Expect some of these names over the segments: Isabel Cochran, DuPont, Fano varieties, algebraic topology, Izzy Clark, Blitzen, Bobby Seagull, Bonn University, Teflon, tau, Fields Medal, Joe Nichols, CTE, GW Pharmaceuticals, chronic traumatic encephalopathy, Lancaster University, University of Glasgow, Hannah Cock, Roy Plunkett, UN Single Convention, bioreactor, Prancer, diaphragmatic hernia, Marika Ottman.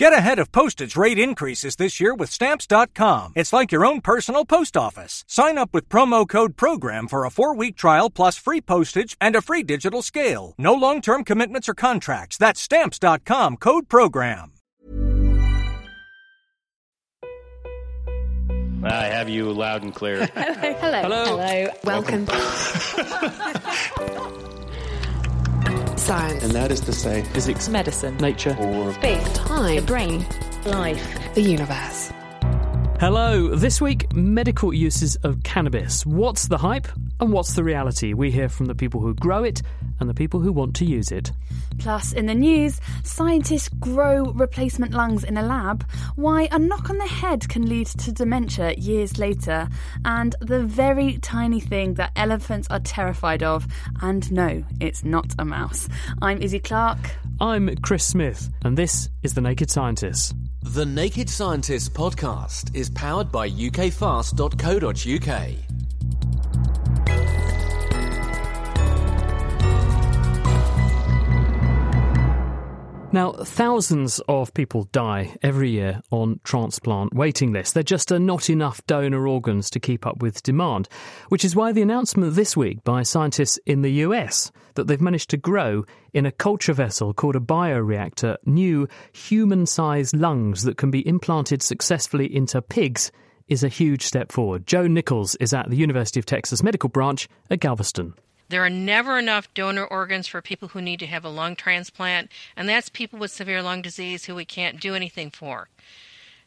Get ahead of postage rate increases this year with Stamps.com. It's like your own personal post office. Sign up with promo code PROGRAM for a 4-week trial plus free postage and a free digital scale. No long-term commitments or contracts. That's Stamps.com, code PROGRAM. I have you loud and clear. Hello. Hello. Hello. Welcome. Science. And that is to say physics, medicine, nature, or space, time, the brain, life, the universe. Hello. This week, medical uses of cannabis. What's the hype and what's the reality? We hear from the people who grow it and the people who want to use it. Plus, in the news, scientists grow replacement lungs in a lab, why a knock on the head can lead to dementia years later, and the very tiny thing that elephants are terrified of. And no, it's not a mouse. I'm Izzy Clark. I'm Chris Smith, and this is The Naked Scientists. The Naked Scientists podcast is powered by UKfast.co.uk. Now, thousands of people die every year on transplant waiting lists. There just are not enough donor organs to keep up with demand, which is why the announcement this week by scientists in the US that they've managed to grow in a culture vessel called a bioreactor new human-sized lungs that can be implanted successfully into pigs is a huge step forward. Joe Nichols is at the University of Texas Medical Branch at Galveston. There are never enough donor organs for people who need to have a lung transplant, and that's people with severe lung disease who we can't do anything for.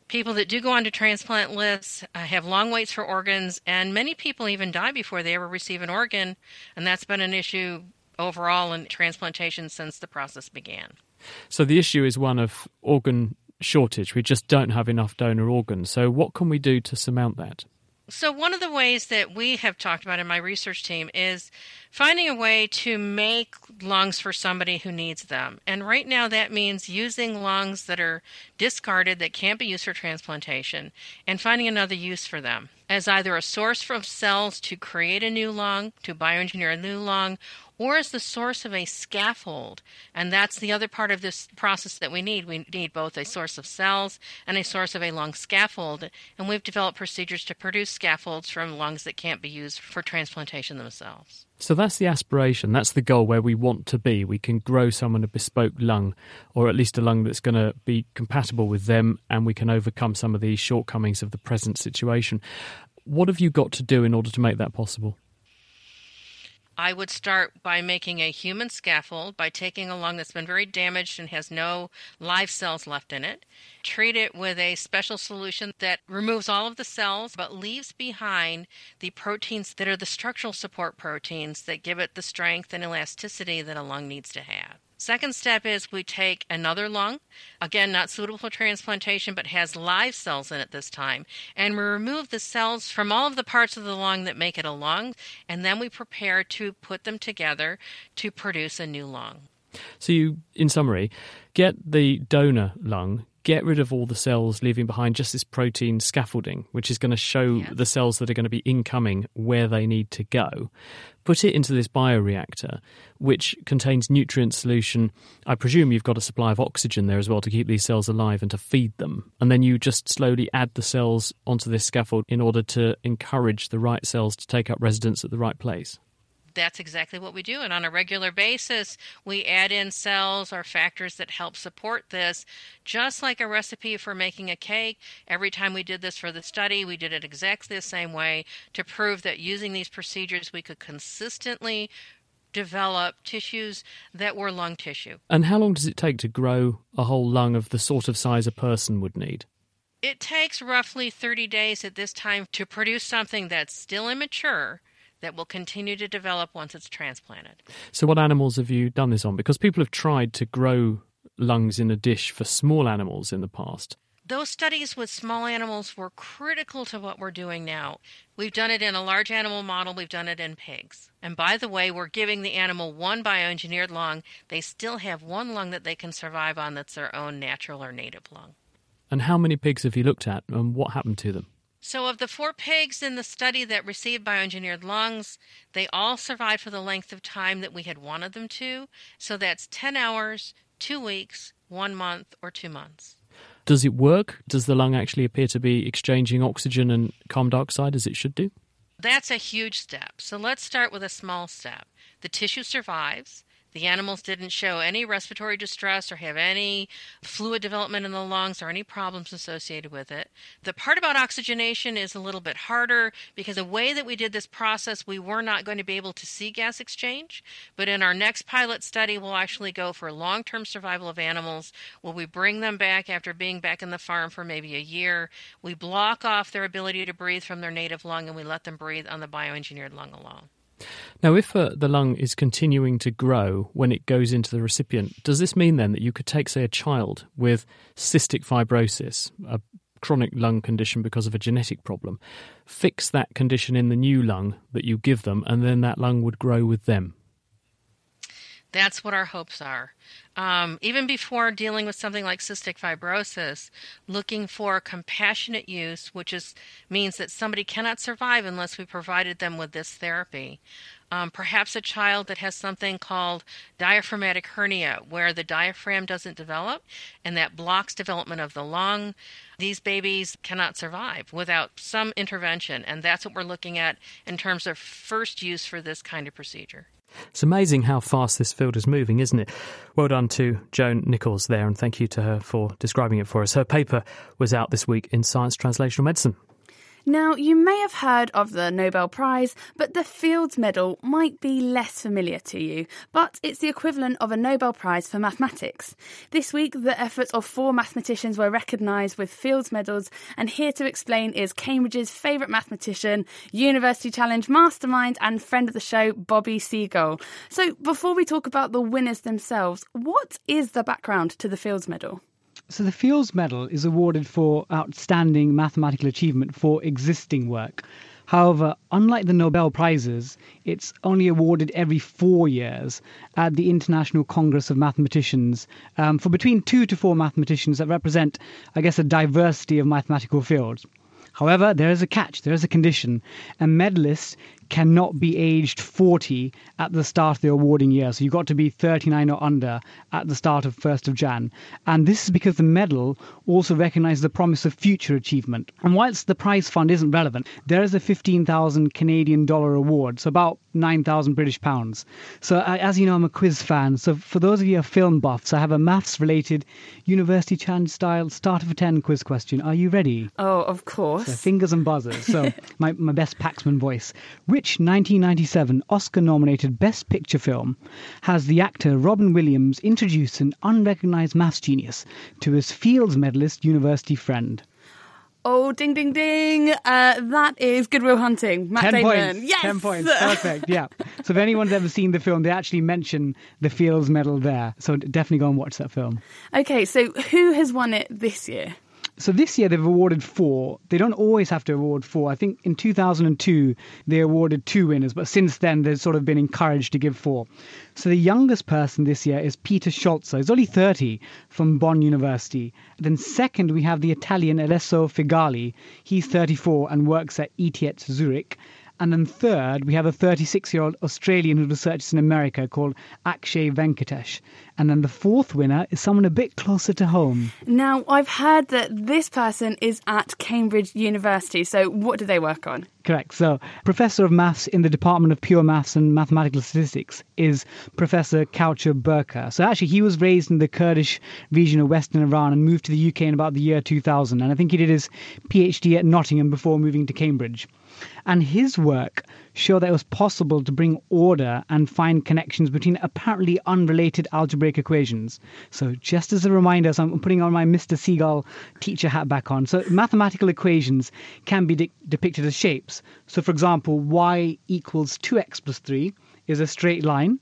People that do go on to transplant lists have long waits for organs, and many people even die before they ever receive an organ, and that's been an issue overall in transplantation since the process began. So the issue is one of organ shortage. We just don't have enough donor organs. So what can we do to surmount that? So one of the ways that we have talked about in my research team is finding a way to make lungs for somebody who needs them. And right now that means using lungs that are discarded, that can't be used for transplantation, and finding another use for them as either a source from cells to create a new lung, to bioengineer a new lung, or as the source of a scaffold. And that's the other part of this process that we need. We need both a source of cells and a source of a lung scaffold. And we've developed procedures to produce scaffolds from lungs that can't be used for transplantation themselves. So that's the aspiration. That's the goal where we want to be. We can grow someone a bespoke lung, or at least a lung that's going to be compatible with them, and we can overcome some of the shortcomings of the present situation. What have you got to do in order to make that possible? I would start by making a human scaffold, by taking a lung that's been very damaged and has no live cells left in it, treat it with a special solution that removes all of the cells but leaves behind the proteins that are the structural support proteins that give it the strength and elasticity that a lung needs to have. Second step is we take another lung, again not suitable for transplantation but has live cells in it this time, and we remove the cells from all of the parts of the lung that make it a lung, and then we prepare to put them together to produce a new lung. So you, in summary, get the donor lung, get rid of all the cells, leaving behind just this protein scaffolding, which is going to show the cells that are going to be incoming where they need to go. Put it into this bioreactor, which contains nutrient solution. I presume you've got a supply of oxygen there as well to keep these cells alive and to feed them. And then you just slowly add the cells onto this scaffold in order to encourage the right cells to take up residence at the right place. That's exactly what we do, and on a regular basis, we add in cells or factors that help support this, just like a recipe for making a cake. Every time we did this for the study, we did it exactly the same way to prove that using these procedures, we could consistently develop tissues that were lung tissue. And how long does it take to grow a whole lung of the sort of size a person would need? It takes roughly 30 days at this time to produce something that's still immature, that will continue to develop once it's transplanted. So what animals have you done this on? Because people have tried to grow lungs in a dish for small animals in the past. Those studies with small animals were critical to what we're doing now. We've done it in a large animal model. We've done it in pigs. And by the way, we're giving the animal one bioengineered lung. They still have one lung that they can survive on that's their own natural or native lung. And how many pigs have you looked at and what happened to them? So of the 4 pigs in the study that received bioengineered lungs, they all survived for the length of time that we had wanted them to. So that's 10 hours, 2 weeks, 1 month, or 2 months. Does it work? Does the lung actually appear to be exchanging oxygen and carbon dioxide as it should do? That's a huge step. So let's start with a small step. The tissue survives. The animals didn't show any respiratory distress or have any fluid development in the lungs or any problems associated with it. The part about oxygenation is a little bit harder because the way that we did this process, we were not going to be able to see gas exchange. But in our next pilot study, we'll actually go for long-term survival of animals. Will we bring them back after being back in the farm for maybe a year? We block off their ability to breathe from their native lung and we let them breathe on the bioengineered lung alone. Now, if the lung is continuing to grow when it goes into the recipient, does this mean then that you could take, say, a child with cystic fibrosis, a chronic lung condition because of a genetic problem, fix that condition in the new lung that you give them, and then that lung would grow with them? That's what our hopes are. Even before dealing with something like cystic fibrosis, looking for compassionate use, which means that somebody cannot survive unless we provided them with this therapy. Perhaps a child that has something called diaphragmatic hernia, where the diaphragm doesn't develop, and that blocks development of the lung. These babies cannot survive without some intervention, and that's what we're looking at in terms of first use for this kind of procedure. It's amazing how fast this field is moving, isn't it? Well done to Joe Nichols there, and thank you to her for describing it for us. Her paper was out this week in Science Translational Medicine. Now, you may have heard of the Nobel Prize, but the Fields Medal might be less familiar to you, but it's the equivalent of a Nobel Prize for mathematics. This week, the efforts of 4 mathematicians were recognised with Fields Medals, and here to explain is Cambridge's favourite mathematician, University Challenge mastermind and friend of the show, Bobby Seagull. So before we talk about the winners themselves, what is the background to the Fields Medal? So the Fields Medal is awarded for outstanding mathematical achievement for existing work. However, unlike the Nobel Prizes, it's only awarded every 4 years at the International Congress of Mathematicians for between 2 to 4 mathematicians that represent, I guess, a diversity of mathematical fields. However, there is a catch, there is a condition. A medalist cannot be aged 40 at the start of the awarding year. So you've got to be 39 or under at the start of 1st of Jan. And this is because the medal also recognises the promise of future achievement. And whilst the prize fund isn't relevant, there is a $15,000 Canadian dollar award, so about £9,000 British pounds. So as you know, I'm a quiz fan. So for those of you who are film buffs, I have a maths-related University Challenge style start of a 10 quiz question. Are you ready? Oh, of course. So fingers and buzzers. So my best Paxman voice. Which 1997 Oscar-nominated Best Picture film has the actor Robin Williams introduced an unrecognised maths genius to his Fields Medalist university friend? Oh, ding, ding, ding. That is Good Will Hunting. Matt 10 Damon. Points. Yes! 10 points. Perfect, yeah. So if anyone's ever seen the film, they actually mention the Fields Medal there. So definitely go and watch that film. OK, so who has won it this year? So this year they've awarded 4. They don't always have to award 4. I think in 2002 they awarded 2 winners, but since then they've sort of been encouraged to give 4. So the youngest person this year is Peter Scholzer. He's only 30, from Bonn University. Then second we have the Italian Alessio Figalli. He's 34 and works at ETH Zurich. And then third, we have a 36-year-old Australian who researches in America called Akshay Venkatesh. And then the fourth winner is someone a bit closer to home. Now, I've heard that this person is at Cambridge University. So what do they work on? Correct. So Professor of Maths in the Department of Pure Maths and Mathematical Statistics is Professor Kaucher Berker. So actually, he was raised in the Kurdish region of Western Iran and moved to the UK in about the year 2000. And I think he did his PhD at Nottingham before moving to Cambridge. And his work showed that it was possible to bring order and find connections between apparently unrelated algebraic equations. So just as a reminder, so I'm putting on my Mr. Seagull teacher hat back on. So mathematical equations can be depicted as shapes. So for example, y equals 2x plus 3 is a straight line.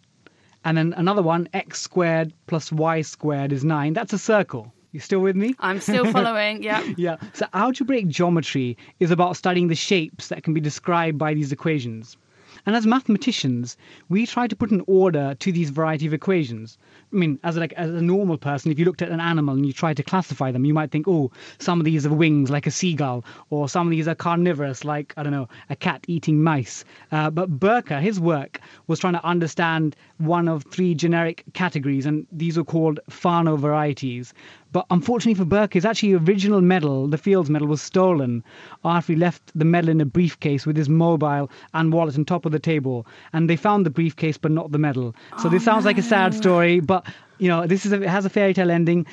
And then another one, x squared plus y squared is 9. That's a circle. You still with me? I'm still following, yeah. Yeah. So algebraic geometry is about studying the shapes that can be described by these equations. And as mathematicians, we try to put an order to these variety of equations. I mean, as a normal person, if you looked at an animal and you tried to classify them, you might think, oh, some of these are wings, like a seagull, or some of these are carnivorous, like, I don't know, a cat eating mice. But Berker, his work, was trying to understand one of 3 generic categories, and these were called Fano varieties. But unfortunately for Burke, his actually original medal, the Fields Medal, was stolen after he left the medal in a briefcase with his mobile and wallet on top of the table. And they found the briefcase, but not the medal. So this sounds like a sad story, but... you know, this is it has a fairy tale ending.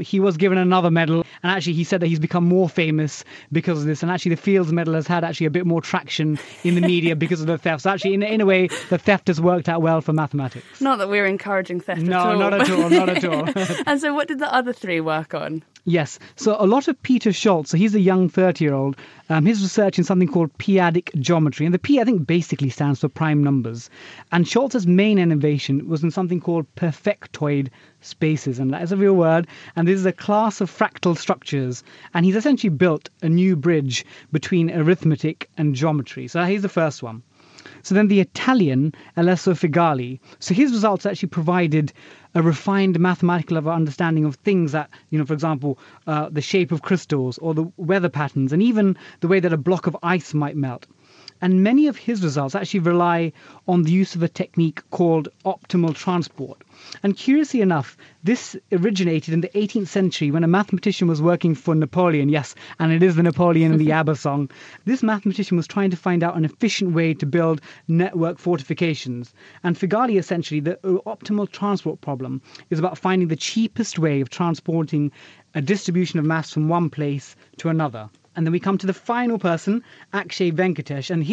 He was given another medal, and actually he said that he's become more famous because of this. And actually the Fields Medal has had actually a bit more traction in the media because of the theft. So actually, in a way, the theft has worked out well for mathematics. Not that we're encouraging theft at all. No, not at all, not at all. And so what did the other three work on? Yes. So a lot of Peter Schultz, so he's a young 30-year-old, his research in something called p-adic geometry. And the p, I think, basically stands for prime numbers. And Schultz's main innovation was in something called perfectoid spaces. And that is a real word. And this is a class of fractal structures. And he's essentially built a new bridge between arithmetic and geometry. So here's the first one. So then the Italian, Alessio Figalli, so his results actually provided a refined mathematical understanding of things that, you know, for example, the shape of crystals or the weather patterns and even the way that a block of ice might melt. And many of his results actually rely on the use of a technique called optimal transport. And curiously enough, this originated in the 18th century when a mathematician was working for Napoleon. Yes, and it is the Napoleon and the ABBA song. This mathematician was trying to find out an efficient way to build network fortifications. And Figalli, essentially, the optimal transport problem is about finding the cheapest way of transporting a distribution of mass from one place to another. And then we come to the final person, Akshay Venkatesh. And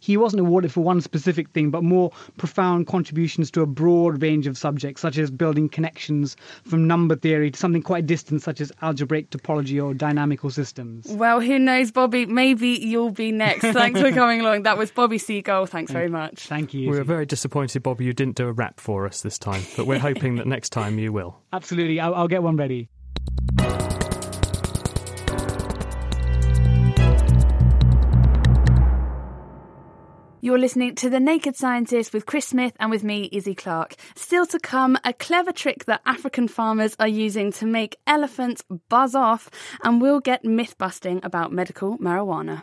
he wasn't awarded for one specific thing, but more profound contributions to a broad range of subjects, such as building connections from number theory to something quite distant, such as algebraic topology or dynamical systems. Well, who knows, Bobby? Maybe you'll be next. Thanks for coming along. That was Bobby Seagull. Thanks very much. Thank you. We were very disappointed, Bobby, you didn't do a rap for us this time, but we're hoping that next time you will. Absolutely. I'll get one ready. You're listening to The Naked Scientist with Chris Smith and with me, Izzy Clark. Still to come, a clever trick that African farmers are using to make elephants buzz off, and we'll get myth-busting about medical marijuana.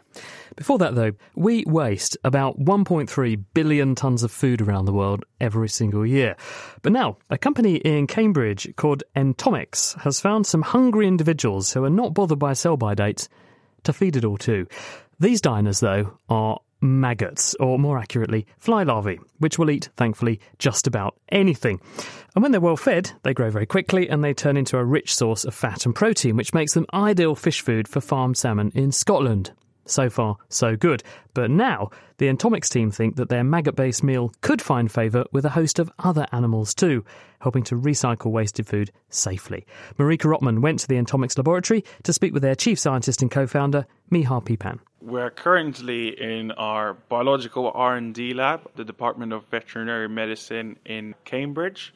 Before that, though, we waste about 1.3 billion tonnes of food around the world every single year. But now, a company in Cambridge called Entomics has found some hungry individuals who are not bothered by sell-by dates to feed it all to. These diners, though, are maggots, or more accurately, fly larvae, which will eat, thankfully, just about anything. And when they're well fed, they grow very quickly and they turn into a rich source of fat and protein, which makes them ideal fish food for farmed salmon in Scotland. So far, so good. But now, the Entomics team think that their maggot-based meal could find favour with a host of other animals too, helping to recycle wasted food safely. Marika Rotman went to the Entomics laboratory to speak with their chief scientist and co-founder, Mihar Pipan. We're currently in our biological R&D lab, the Department of Veterinary Medicine in Cambridge.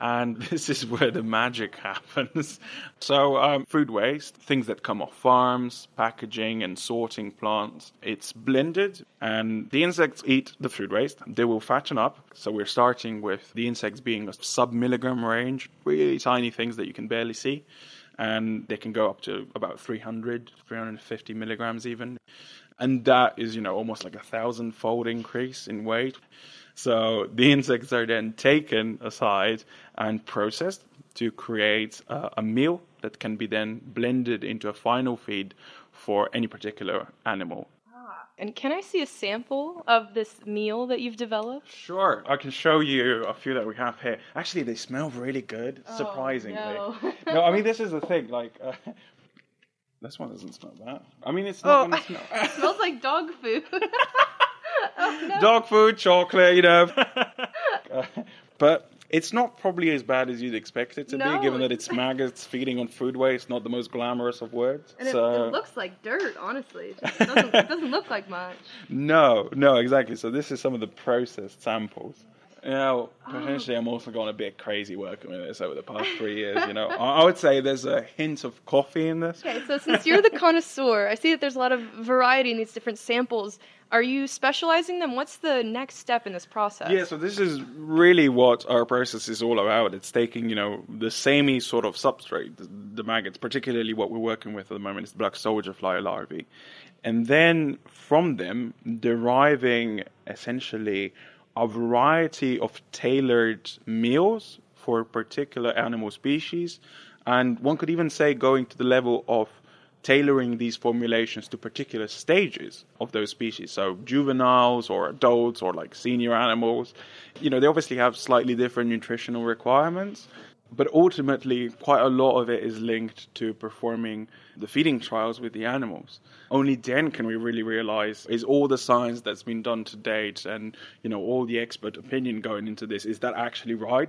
And this is where the magic happens. So food waste, things that come off farms, packaging and sorting plants, it's blended and the insects eat the food waste. They will fatten up. So we're starting with the insects being a sub-milligram range, really tiny things that you can barely see. And they can go up to about 300, 350 milligrams even. And that is, you know, almost like a 1,000-fold increase in weight. So the insects are then taken aside and processed to create a meal that can be then blended into a final feed for any particular animal. And can I see a sample of this meal that you've developed? Sure. I can show you a few that we have here. Actually, they smell really good, surprisingly. No. No, I mean, this is the thing, like... this one doesn't smell bad. I mean, it's not going to smell. It smells like dog food. Oh, no. Dog food, chocolate, you know. But it's not probably as bad as you'd expect it to be, given that it's maggots feeding on food waste, not the most glamorous of words. And so... it looks like dirt, honestly. It doesn't look like much. No, exactly. So this is some of the processed samples. You know, potentially I'm also going a bit crazy working with this over the past 3 years, you know. I would say there's a hint of coffee in this. Okay, so since you're the connoisseur, I see that there's a lot of variety in these different samples. Are you specializing them? What's the next step in this process? Yeah, so this is really what our process is all about. It's taking, you know, the samey sort of substrate, the maggots, particularly what we're working with at the moment is black soldier fly larvae. And then from them, deriving essentially... a variety of tailored meals for a particular animal species And one could even say going to the level of tailoring these formulations to particular stages of those species. So juveniles or adults or like senior animals, you know, they obviously have slightly different nutritional requirements. But ultimately, quite a lot of it is linked to performing the feeding trials with the animals. Only then can we really realize, is all the science that's been done to date and, you know, all the expert opinion going into this, is that actually right?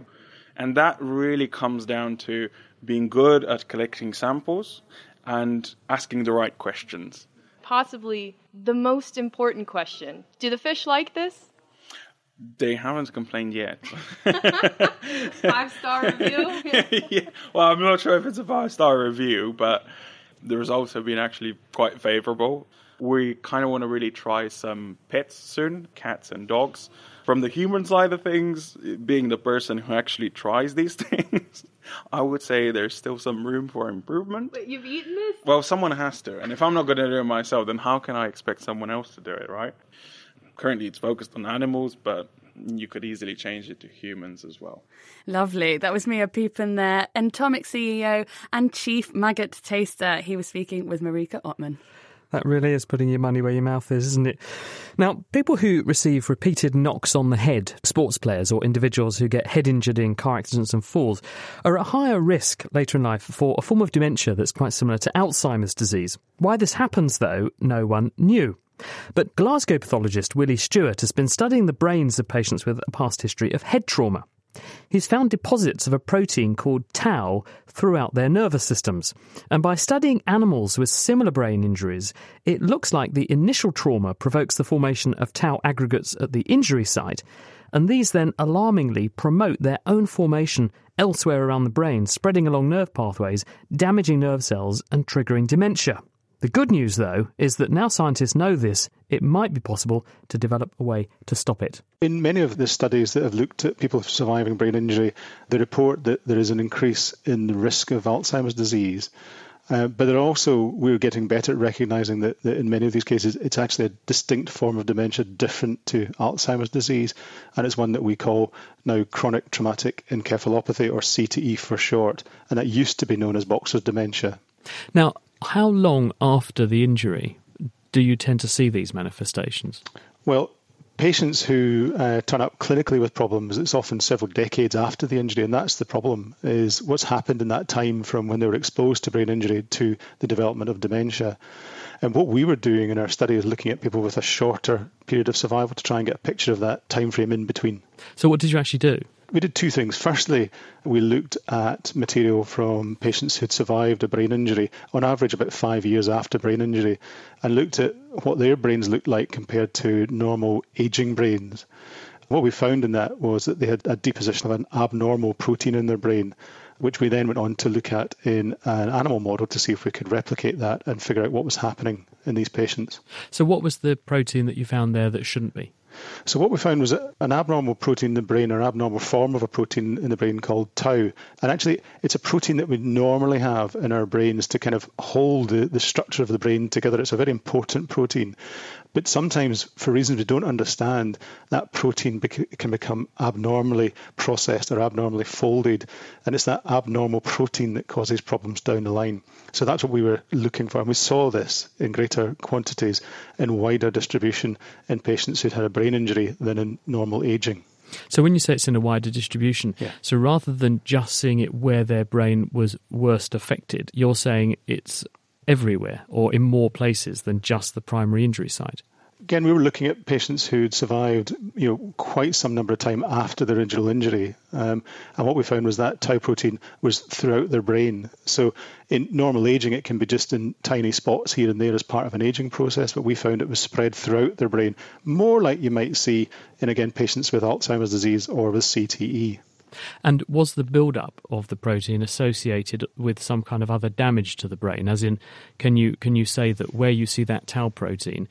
And that really comes down to being good at collecting samples and asking the right questions. Possibly the most important question. Do the fish like this? They haven't complained yet. 5-star review? Yeah. Well, I'm not sure if it's a 5-star review, but the results have been actually quite favorable. We kind of want to really try some pets soon, cats and dogs. From the human side of things, being the person who actually tries these things, I would say there's still some room for improvement. But you've eaten this? Well, someone has to. And if I'm not going to do it myself, then how can I expect someone else to do it, right? Currently, it's focused on animals, but you could easily change it to humans as well. Lovely. That was Mia Pupin there, Entomics CEO and Chief Maggot Taster. He was speaking with Marika Ottman. That really is putting your money where your mouth is, isn't it? Now, people who receive repeated knocks on the head, sports players or individuals who get head injured in car accidents and falls, are at higher risk later in life for a form of dementia that's quite similar to Alzheimer's disease. Why this happens, though, no one knew. But Glasgow pathologist Willie Stewart has been studying the brains of patients with a past history of head trauma. He's found deposits of a protein called tau throughout their nervous systems. And by studying animals with similar brain injuries, it looks like the initial trauma provokes the formation of tau aggregates at the injury site, and these then alarmingly promote their own formation elsewhere around the brain, spreading along nerve pathways, damaging nerve cells and triggering dementia. The good news, though, is that now scientists know this, it might be possible to develop a way to stop it. In many of the studies that have looked at people surviving brain injury, they report that there is an increase in the risk of Alzheimer's disease. But they're also, we're getting better at recognising that in many of these cases, it's actually a distinct form of dementia different to Alzheimer's disease. And it's one that we call now chronic traumatic encephalopathy, or CTE for short. And that used to be known as Boxer's dementia. Now, how long after the injury do you tend to see these manifestations? Well, patients who turn up clinically with problems, it's often several decades after the injury, and that's the problem, is what's happened in that time from when they were exposed to brain injury to the development of dementia. And what we were doing in our study is looking at people with a shorter period of survival to try and get a picture of that time frame in between. So what did you actually do? We did two things. Firstly, we looked at material from patients who'd survived a brain injury, on average about 5 years after brain injury, and looked at what their brains looked like compared to normal aging brains. What we found in that was that they had a deposition of an abnormal protein in their brain, which we then went on to look at in an animal model to see if we could replicate that and figure out what was happening in these patients. So what was the protein that you found there that shouldn't be? So what we found was an abnormal protein in the brain, or an abnormal form of a protein in the brain called tau. And actually, it's a protein that we normally have in our brains to kind of hold the structure of the brain together. It's a very important protein. But sometimes, for reasons we don't understand, that protein can become abnormally processed or abnormally folded. And it's that abnormal protein that causes problems down the line. So that's what we were looking for. And we saw this in greater quantities and wider distribution in patients who'd had a brain injury than in normal aging. So when you say it's in a wider distribution, So rather than just seeing it where their brain was worst affected, you're saying it's everywhere or in more places than just the primary injury site? Again, we were looking at patients who'd survived, quite some number of time after their original injury. And what we found was that tau protein was throughout their brain. So in normal aging, it can be just in tiny spots here and there as part of an aging process, but we found it was spread throughout their brain, more like you might see in, again, patients with Alzheimer's disease or with CTE. And was the build-up of the protein associated with some kind of other damage to the brain? As in, can you say that where you see that tau protein,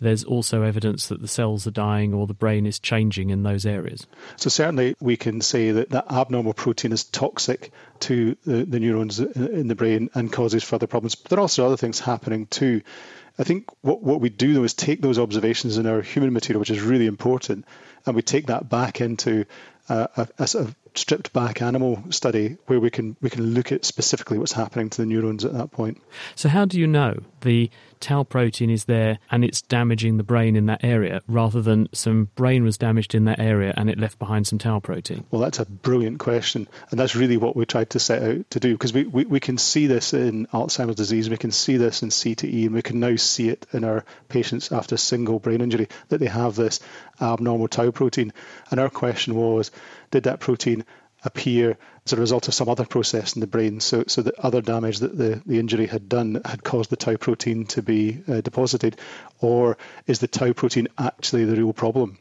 there's also evidence that the cells are dying or the brain is changing in those areas? So certainly we can say that abnormal protein is toxic to the neurons in the brain and causes further problems. But there are also other things happening too. I think what we do, though, is take those observations in our human material, which is really important, and we take that back into a sort of stripped back animal study where we can look at specifically what's happening to the neurons at that point. So how do you know the tau protein is there and it's damaging the brain in that area rather than some brain was damaged in that area and it left behind some tau protein? Well, that's a brilliant question. And that's really what we tried to set out to do, because we can see this in Alzheimer's disease, we can see this in CTE, and we can now see it in our patients after a single brain injury that they have this abnormal tau protein. And our question was, did that protein appear as a result of some other process in the brain? So the other damage that the injury had done had caused the tau protein to be deposited, or is the tau protein actually the real problem?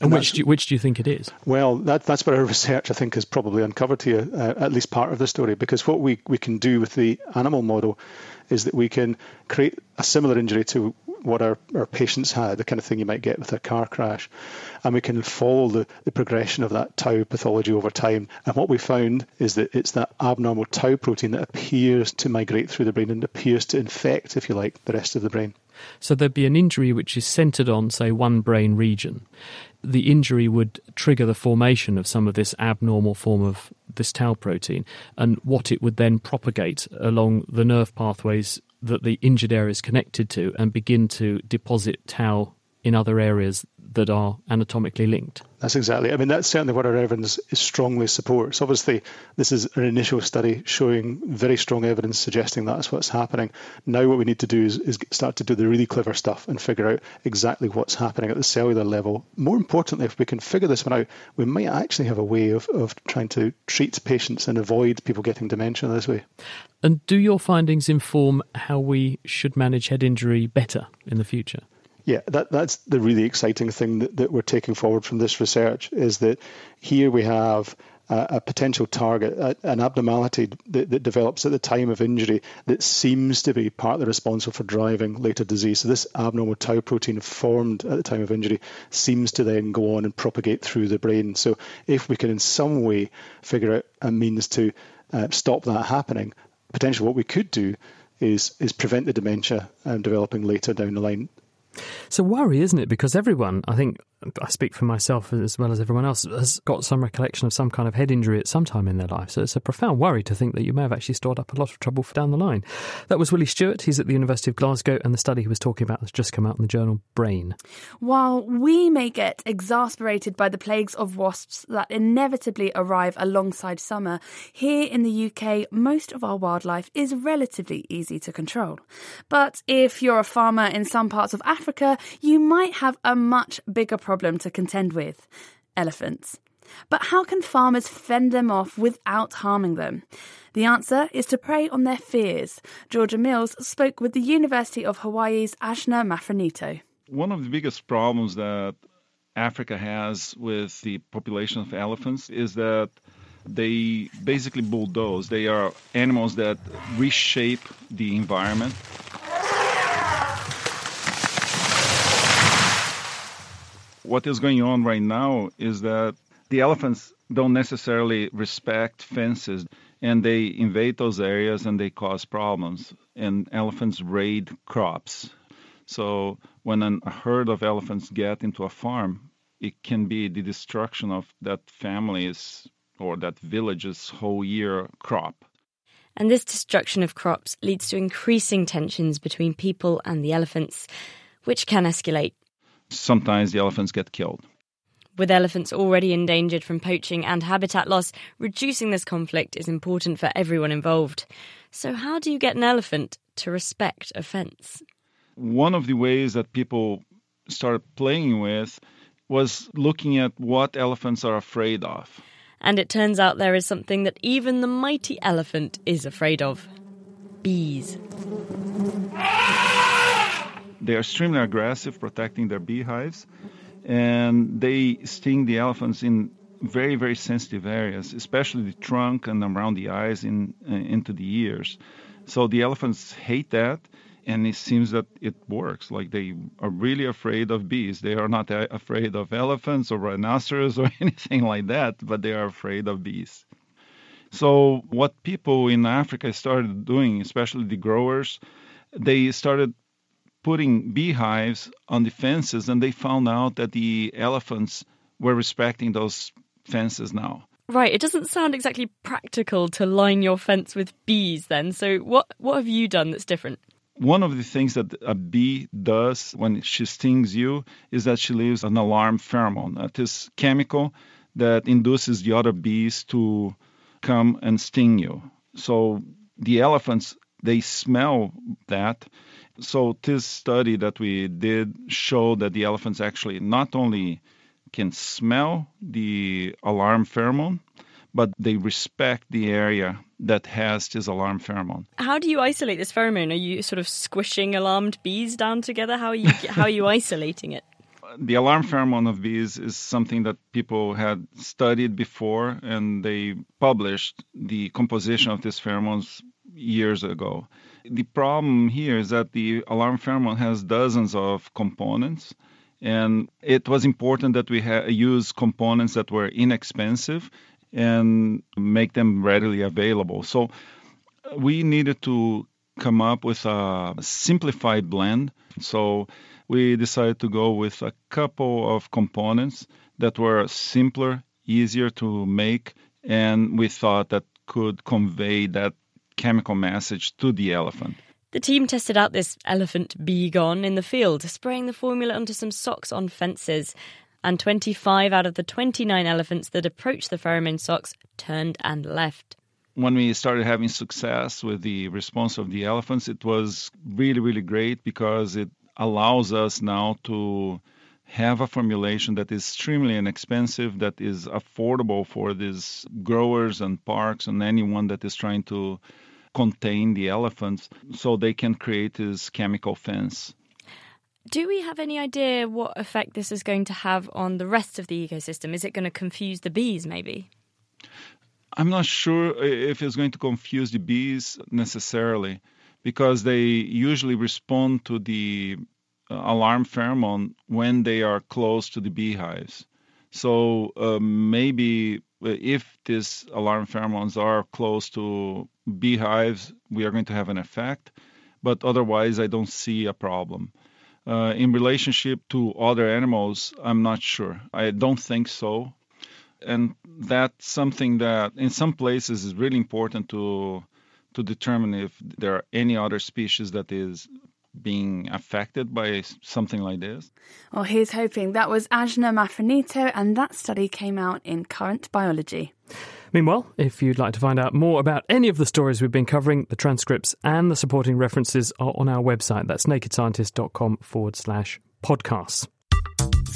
And which do you think it is? Well, that's what our research, I think, has probably uncovered here, at least part of the story, because what we can do with the animal model is that we can create a similar injury to what our patients had, the kind of thing you might get with a car crash. And we can follow the progression of that tau pathology over time. And what we found is that it's that abnormal tau protein that appears to migrate through the brain and appears to infect, if you like, the rest of the brain. So there'd be an injury which is centred on, say, one brain region. The injury would trigger the formation of some of this abnormal form of this tau protein, and what it would then propagate along the nerve pathways that the injured area is connected to and begin to deposit tau in other areas that are anatomically linked. That's exactly. I mean, that's certainly what our evidence strongly supports. Obviously, this is an initial study showing very strong evidence suggesting that's what's happening. Now what we need to do is start to do the really clever stuff and figure out exactly what's happening at the cellular level. More importantly, if we can figure this one out, we might actually have a way of trying to treat patients and avoid people getting dementia this way. And do your findings inform how we should manage head injury better in the future? Yeah, that's the really exciting thing that we're taking forward from this research, is that here we have a potential target, an abnormality that develops at the time of injury that seems to be partly responsible for driving later disease. So this abnormal tau protein formed at the time of injury seems to then go on and propagate through the brain. So if we can in some way figure out a means to stop that happening, potentially what we could do is prevent the dementia developing later down the line. It's a worry, isn't it? Because everyone, I think, I speak for myself as well as everyone else, has got some recollection of some kind of head injury at some time in their life. So it's a profound worry to think that you may have actually stored up a lot of trouble for down the line. That was Willie Stewart. He's at the University of Glasgow, and the study he was talking about has just come out in the journal Brain. While we may get exasperated by the plagues of wasps that inevitably arrive alongside summer, here in the UK, most of our wildlife is relatively easy to control. But if you're a farmer in some parts of Africa, you might have a much bigger problem to contend with: elephants. But how can farmers fend them off without harming them? The answer is to prey on their fears. Georgia Mills spoke with the University of Hawaii's Ashna Mafranito. One of the biggest problems that Africa has with the population of elephants is that they basically bulldoze. They are animals that reshape the environment. What is going on right now is that the elephants don't necessarily respect fences, and they invade those areas and they cause problems. And elephants raid crops. So when a herd of elephants get into a farm, it can be the destruction of that family's or that village's whole year crop. And this destruction of crops leads to increasing tensions between people and the elephants, which can escalate. Sometimes the elephants get killed. With elephants already endangered from poaching and habitat loss, reducing this conflict is important for everyone involved. So how do you get an elephant to respect a fence? One of the ways that people started playing with was looking at what elephants are afraid of. And it turns out there is something that even the mighty elephant is afraid of: bees. They are extremely aggressive, protecting their beehives, and they sting the elephants in very, very sensitive areas, especially the trunk and around the eyes into the ears. So the elephants hate that, and it seems that it works. Like, they are really afraid of bees. They are not afraid of elephants or rhinoceros or anything like that, but they are afraid of bees. So what people in Africa started doing, especially the growers, they started putting beehives on the fences, and they found out that the elephants were respecting those fences now. Right, it doesn't sound exactly practical to line your fence with bees then. So what have you done that's different? One of the things that a bee does when she stings you is that she leaves an alarm pheromone. That is chemical that induces the other bees to come and sting you. So the elephants, they smell that. So this study that we did showed that the elephants actually not only can smell the alarm pheromone, but they respect the area that has this alarm pheromone. How do you isolate this pheromone? Are you sort of squishing alarmed bees down together? How are you isolating it? The alarm pheromone of bees is something that people had studied before, and they published the composition of these pheromones years ago. The problem here is that the alarm pheromone has dozens of components, and it was important that we use components that were inexpensive and make them readily available. So we needed to come up with a simplified blend. So we decided to go with a couple of components that were simpler, easier to make, and we thought that could convey that chemical message to the elephant. The team tested out this elephant bee-gon in the field, spraying the formula onto some socks on fences. And 25 out of the 29 elephants that approached the pheromone socks turned and left. When we started having success with the response of the elephants, it was really, really great because it allows us now to have a formulation that is extremely inexpensive, that is affordable for these growers and parks and anyone that is trying to contain the elephants so they can create this chemical fence. Do we have any idea what effect this is going to have on the rest of the ecosystem? Is it going to confuse the bees, maybe? I'm not sure if it's going to confuse the bees necessarily, because they usually respond to the alarm pheromone when they are close to the beehives. So maybe if these alarm pheromones are close to beehives, we are going to have an effect, but otherwise I don't see a problem. In relationship to other animals, I'm not sure. I don't think so. And that's something that in some places is really important to determine if there are any other species that is being affected by something like this. Well, here's hoping. That was Ajna Mafranito, and that study came out in Current Biology. Meanwhile, if you'd like to find out more about any of the stories we've been covering, the transcripts and the supporting references are on our website. That's nakedscientist.com/podcasts.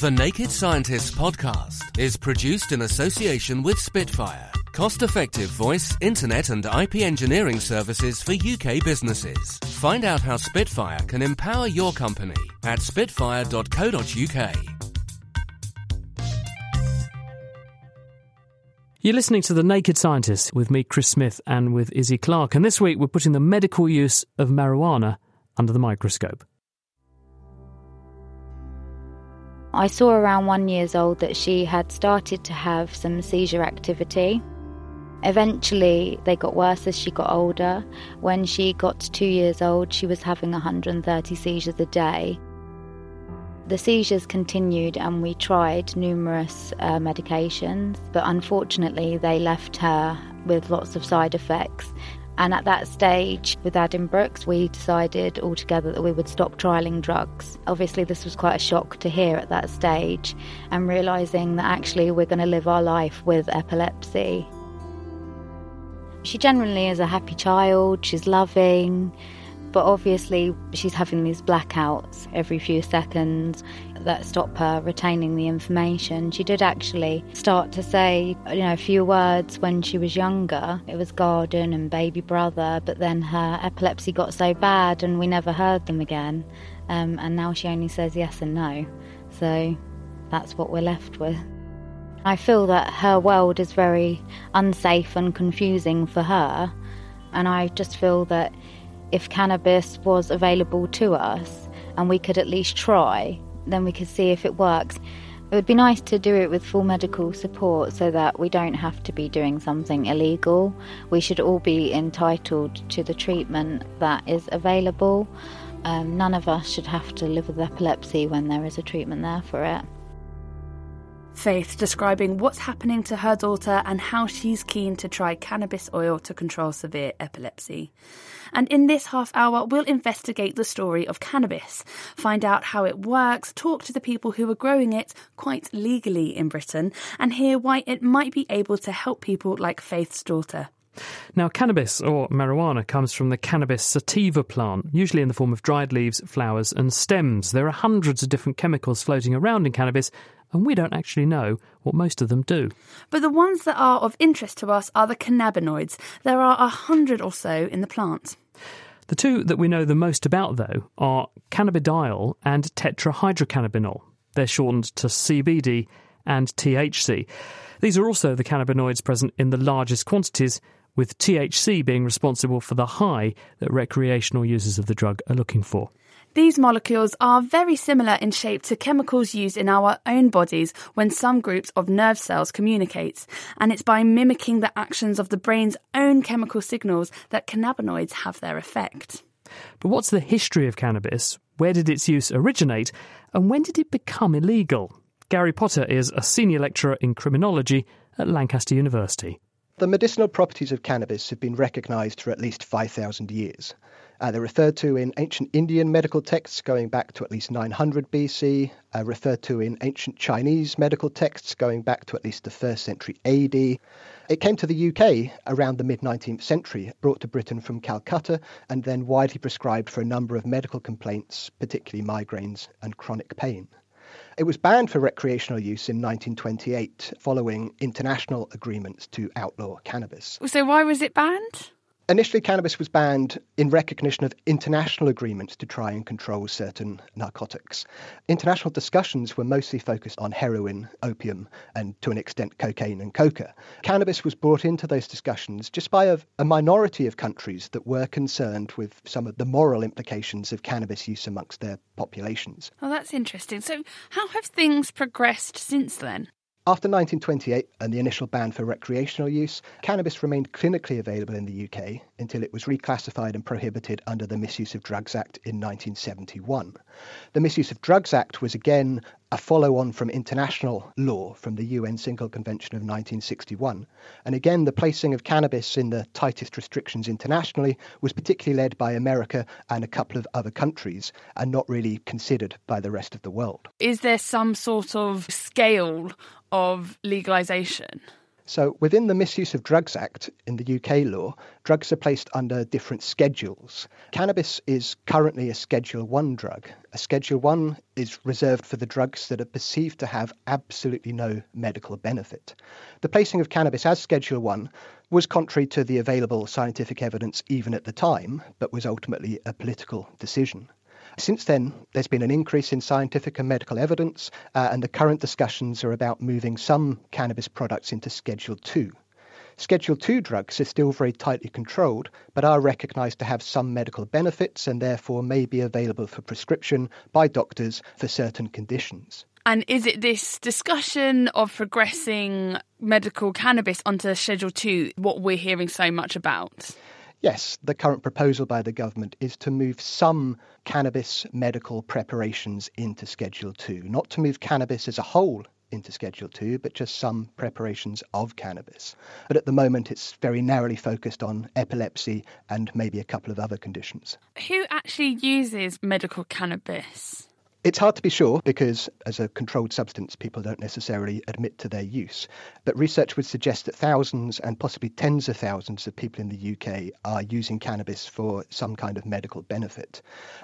The Naked Scientists podcast is produced in association with Spitfire, cost-effective voice, internet and IP engineering services for UK businesses. Find out how Spitfire can empower your company at spitfire.co.uk. You're listening to The Naked Scientists with me, Chris Smith, and with Izzy Clark. And this week we're putting the medical use of marijuana under the microscope. I saw around 1 year old that she had started to have some seizure activity. Eventually, they got worse as she got older. When she got to 2 years old, she was having 130 seizures a day. The seizures continued and we tried numerous medications, but unfortunately they left her with lots of side effects. And at that stage with Addenbrooke's, we decided altogether that we would stop trialling drugs. Obviously this was quite a shock to hear at that stage, and realising that actually we're going to live our life with epilepsy. She generally is a happy child, she's loving, but obviously she's having these blackouts every few seconds that stop her retaining the information. She did actually start to say, a few words when she was younger. It was garden and baby brother, but then her epilepsy got so bad and we never heard them again. And now she only says yes and no. So that's what we're left with. I feel that her world is very unsafe and confusing for her. And I just feel that if cannabis was available to us and we could at least try, then we could see if it works. It would be nice to do it with full medical support so that we don't have to be doing something illegal. We should all be entitled to the treatment that is available. None of us should have to live with epilepsy when there is a treatment there for it. Faith describing what's happening to her daughter and how she's keen to try cannabis oil to control severe epilepsy. And in this half hour, we'll investigate the story of cannabis, find out how it works, talk to the people who are growing it quite legally in Britain, and hear why it might be able to help people like Faith's daughter. Now, cannabis, or marijuana, comes from the cannabis sativa plant, usually in the form of dried leaves, flowers and stems. There are hundreds of different chemicals floating around in cannabis, and we don't actually know what most of them do. But the ones that are of interest to us are the cannabinoids. There are 100 or so in the plant. The two that we know the most about, though, are cannabidiol and tetrahydrocannabinol. They're shortened to CBD and THC. These are also the cannabinoids present in the largest quantities, with THC being responsible for the high that recreational users of the drug are looking for. These molecules are very similar in shape to chemicals used in our own bodies when some groups of nerve cells communicate, and it's by mimicking the actions of the brain's own chemical signals that cannabinoids have their effect. But what's the history of cannabis? Where did its use originate? And when did it become illegal? Gary Potter is a senior lecturer in criminology at Lancaster University. The medicinal properties of cannabis have been recognised for at least 5,000 years. They're referred to in ancient Indian medical texts going back to at least 900 BC, referred to in ancient Chinese medical texts going back to at least the 1st century AD. It came to the UK around the mid-19th century, brought to Britain from Calcutta, and then widely prescribed for a number of medical complaints, particularly migraines and chronic pain. It was banned for recreational use in 1928 following international agreements to outlaw cannabis. So why was it banned? Initially, cannabis was banned in recognition of international agreements to try and control certain narcotics. International discussions were mostly focused on heroin, opium, and to an extent cocaine and coca. Cannabis was brought into those discussions just by a minority of countries that were concerned with some of the moral implications of cannabis use amongst their populations. Oh, that's interesting. So how have things progressed since then? After 1928 and the initial ban for recreational use, cannabis remained clinically available in the UK until it was reclassified and prohibited under the Misuse of Drugs Act in 1971. The Misuse of Drugs Act was again a follow-on from international law from the UN Single Convention of 1961. And again, the placing of cannabis in the tightest restrictions internationally was particularly led by America and a couple of other countries and not really considered by the rest of the world. Is there some sort of scale of legalisation? So within the Misuse of Drugs Act in the UK law, drugs are placed under different schedules. Cannabis is currently a Schedule One drug. A Schedule One is reserved for the drugs that are perceived to have absolutely no medical benefit. The placing of cannabis as Schedule One was contrary to the available scientific evidence even at the time, but was ultimately a political decision. Since then, there's been an increase in scientific and medical evidence, and the current discussions are about moving some cannabis products into Schedule 2. Schedule 2 drugs are still very tightly controlled, but are recognised to have some medical benefits and therefore may be available for prescription by doctors for certain conditions. And is it this discussion of progressing medical cannabis onto Schedule 2 what we're hearing so much about? Yes, the current proposal by the government is to move some cannabis medical preparations into Schedule 2, not to move cannabis as a whole into Schedule 2, but just some preparations of cannabis. But at the moment, it's very narrowly focused on epilepsy and maybe a couple of other conditions. Who actually uses medical cannabis? It's hard to be sure because, as a controlled substance, people don't necessarily admit to their use. But research would suggest that thousands and possibly tens of thousands of people in the UK are using cannabis for some kind of medical benefit.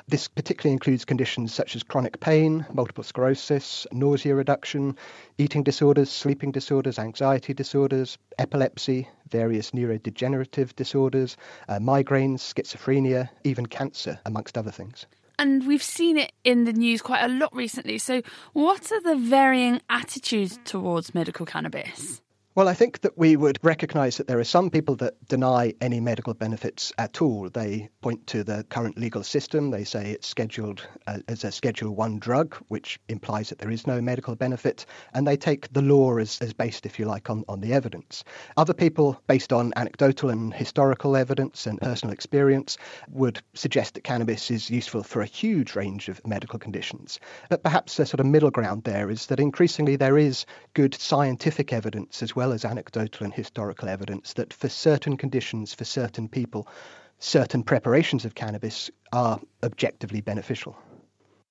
This particularly includes conditions such as chronic pain, multiple sclerosis, nausea reduction, eating disorders, sleeping disorders, anxiety disorders, epilepsy, various neurodegenerative disorders, migraines, schizophrenia, even cancer, amongst other things. And we've seen it in the news quite a lot recently. So what are the varying attitudes towards medical cannabis? Well, I think that we would recognize that there are some people that deny any medical benefits at all. They point to the current legal system. They say it's scheduled as a Schedule 1 drug, which implies that there is no medical benefit. And they take the law as based, if you like, on the evidence. Other people, based on anecdotal and historical evidence and personal experience, would suggest that cannabis is useful for a huge range of medical conditions. But perhaps a sort of middle ground there is that increasingly there is good scientific evidence as well as anecdotal and historical evidence that for certain conditions, for certain people, certain preparations of cannabis are objectively beneficial.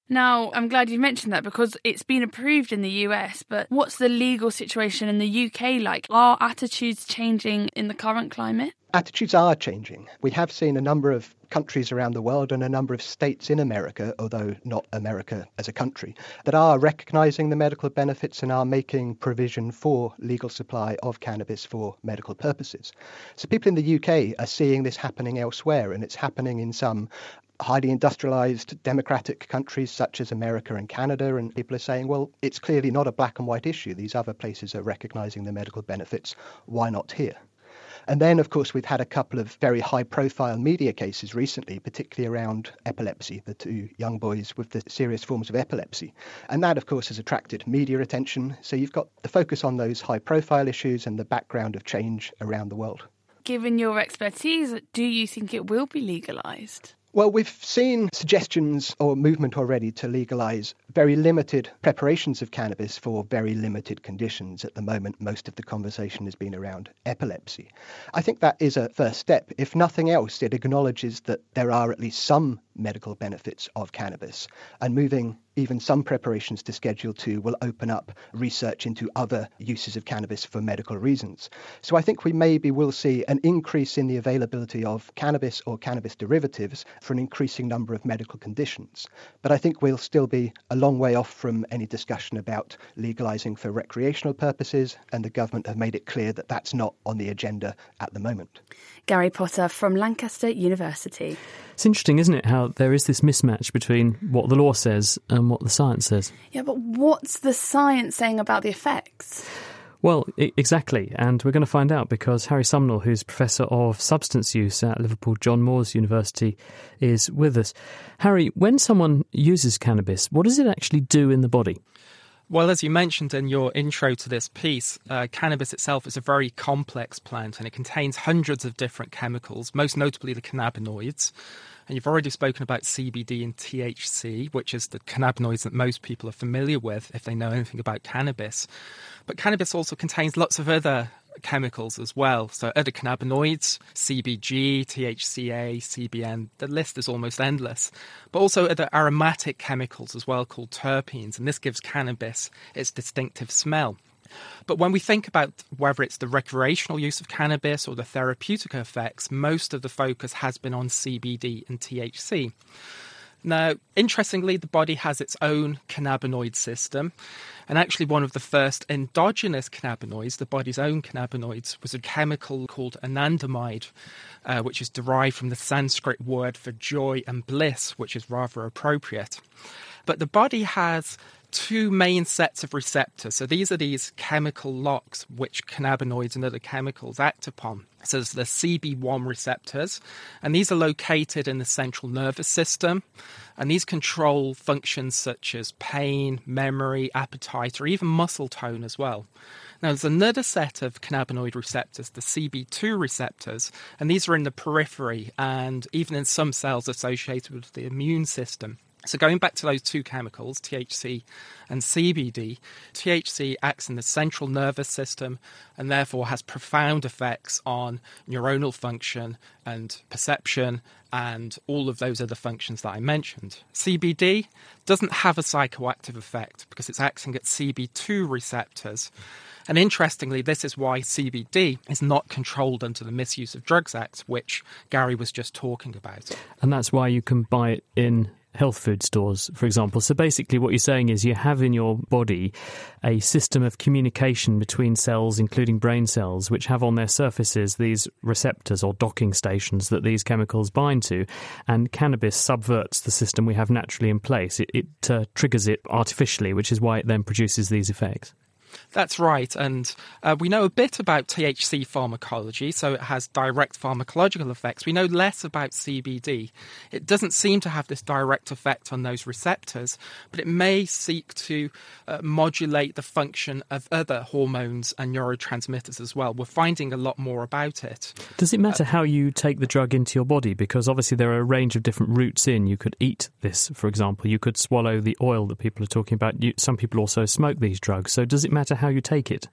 Now, I'm glad you mentioned that because it's been approved in the US, but what's the legal situation in the UK like? Are attitudes changing in the current climate? Attitudes are changing. We have seen a number of countries around the world and a number of states in America, although not America as a country, that are recognising the medical benefits and are making provision for legal supply of cannabis for medical purposes. So people in the UK are seeing this happening elsewhere, and it's happening in some highly industrialised democratic countries such as America and Canada, and people are saying, well, it's clearly not a black and white issue. These other places are recognising the medical benefits. Why not here? And then, of course, we've had a couple of very high-profile media cases recently, particularly around epilepsy, the two young boys with the serious forms of epilepsy. And that, of course, has attracted media attention. So you've got the focus on those high-profile issues and the background of change around the world. Given your expertise, do you think it will be legalised? Well, we've seen suggestions or movement already to legalise very limited preparations of cannabis for very limited conditions. At the moment, most of the conversation has been around epilepsy. I think that is a first step. If nothing else, it acknowledges that there are at least some medical benefits of cannabis, and moving even some preparations to Schedule 2 will open up research into other uses of cannabis for medical reasons. So I think we maybe will see an increase in the availability of cannabis or cannabis derivatives for an increasing number of medical conditions. But I think we'll still be a long way off from any discussion about legalising for recreational purposes, and the government have made it clear that that's not on the agenda at the moment. Gary Potter from Lancaster University. It's interesting, isn't it, how there is this mismatch between what the law says and what the science says. Yeah, but what's the science saying about the effects? Well, exactly, and we're going to find out because Harry Sumnall, who's Professor of Substance Use at Liverpool John Moores University, is with us. Harry, when someone uses cannabis, what does it actually do in the body? Well, as you mentioned in your intro to this piece, cannabis itself is a very complex plant and it contains hundreds of different chemicals, most notably the cannabinoids. And you've already spoken about CBD and THC, which is the cannabinoids that most people are familiar with if they know anything about cannabis. But cannabis also contains lots of other chemicals as well. So other cannabinoids, CBG, THCA, CBN, the list is almost endless. But also other aromatic chemicals as well called terpenes, and this gives cannabis its distinctive smell. But when we think about whether it's the recreational use of cannabis or the therapeutic effects, most of the focus has been on CBD and THC. Now, interestingly, the body has its own cannabinoid system. And actually, one of the first endogenous cannabinoids, the body's own cannabinoids, was a chemical called anandamide, which is derived from the Sanskrit word for joy and bliss, which is rather appropriate. But the body has two main sets of receptors. So these are these chemical locks which cannabinoids and other chemicals act upon. So there's the CB1 receptors, and these are located in the central nervous system. And these control functions such as pain, memory, appetite, or even muscle tone as well. Now, there's another set of cannabinoid receptors, the CB2 receptors, and these are in the periphery and even in some cells associated with the immune system. So going back to those two chemicals, THC and CBD, THC acts in the central nervous system and therefore has profound effects on neuronal function and perception and all of those other functions that I mentioned. CBD doesn't have a psychoactive effect because it's acting at CB2 receptors. And interestingly, this is why CBD is not controlled under the Misuse of Drugs Act, which Gary was just talking about. And that's why you can buy it in health food stores, for example. So basically what you're saying is you have in your body a system of communication between cells, including brain cells, which have on their surfaces these receptors or docking stations that these chemicals bind to, and cannabis subverts the system we have naturally in place. It triggers it artificially, which is why it then produces these effects. That's right. And we know a bit about THC pharmacology, so it has direct pharmacological effects. We know less about CBD. It doesn't seem to have this direct effect on those receptors, but it may seek to modulate the function of other hormones and neurotransmitters as well. We're finding a lot more about it. Does it matter how you take the drug into your body? Because obviously there are a range of different routes in. You could eat this, for example. You could swallow the oil that people are talking about. Some people also smoke these drugs. So does it matter how you take it?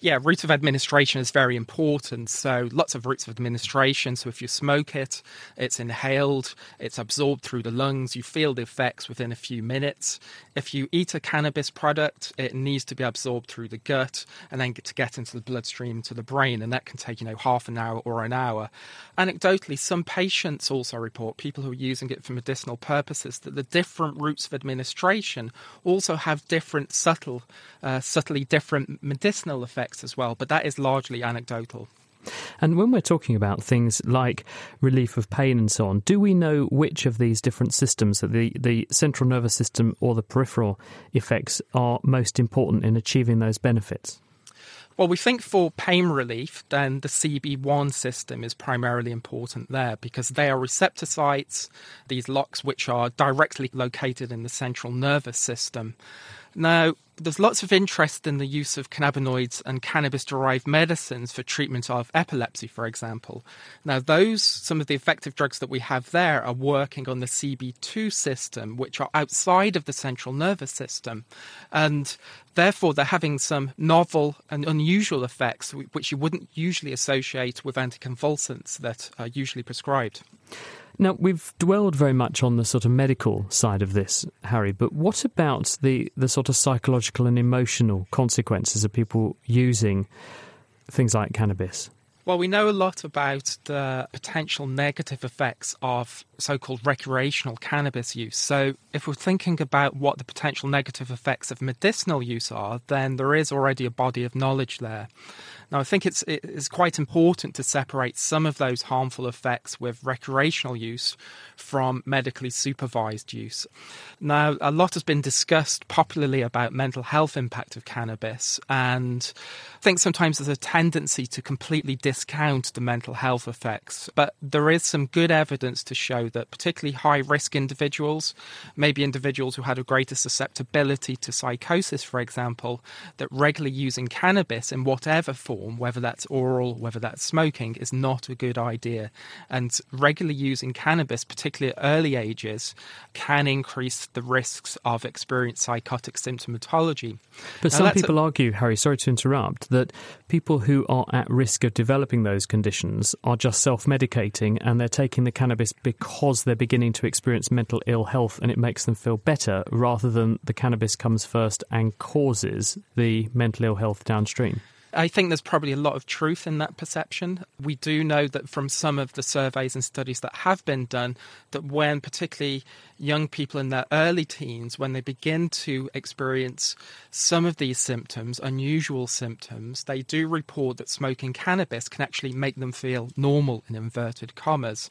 Yeah, route of administration is very important. So lots of routes of administration. So if you smoke it, it's inhaled, it's absorbed through the lungs. You feel the effects within a few minutes. If you eat a cannabis product, it needs to be absorbed through the gut and then to get into the bloodstream to the brain. And that can take, half an hour or an hour. Anecdotally, some patients also report, people who are using it for medicinal purposes, that the different routes of administration also have different subtly different medicinal effects as well, but that is largely anecdotal. And when we're talking about things like relief of pain and so on, do we know which of these different systems, the central nervous system or the peripheral effects, are most important in achieving those benefits? Well, we think for pain relief, then the CB1 system is primarily important there because they are receptor sites, these locks, which are directly located in the central nervous system. Now, there's lots of interest in the use of cannabinoids and cannabis-derived medicines for treatment of epilepsy, for example. Now, some of the effective drugs that we have there are working on the CB2 system, which are outside of the central nervous system. And therefore, they're having some novel and unusual effects, which you wouldn't usually associate with anticonvulsants that are usually prescribed. Now, we've dwelled very much on the sort of medical side of this, Harry, but what about the sort of psychological and emotional consequences of people using things like cannabis? Well, we know a lot about the potential negative effects of so-called recreational cannabis use. So if we're thinking about what the potential negative effects of medicinal use are, then there is already a body of knowledge there. Now, I think it's quite important to separate some of those harmful effects with recreational use from medically supervised use. Now, a lot has been discussed popularly about mental health impact of cannabis, and I think sometimes there's a tendency to completely discount the mental health effects, but there is some good evidence to show that particularly high-risk individuals, maybe individuals who had a greater susceptibility to psychosis, for example, that regularly using cannabis in whatever form, whether that's oral, whether that's smoking, is not a good idea. And regularly using cannabis, particularly at early ages, can increase the risks of experienced psychotic symptomatology. But now, some people argue, Harry, sorry to interrupt, that people who are at risk of developing those conditions are just self-medicating, and they're taking the cannabis because they're beginning to experience mental ill health and it makes them feel better, rather than the cannabis comes first and causes the mental ill health downstream. I think there's probably a lot of truth in that perception. We do know that from some of the surveys and studies that have been done, that when particularly young people in their early teens, when they begin to experience some of these symptoms, unusual symptoms, they do report that smoking cannabis can actually make them feel normal, in inverted commas.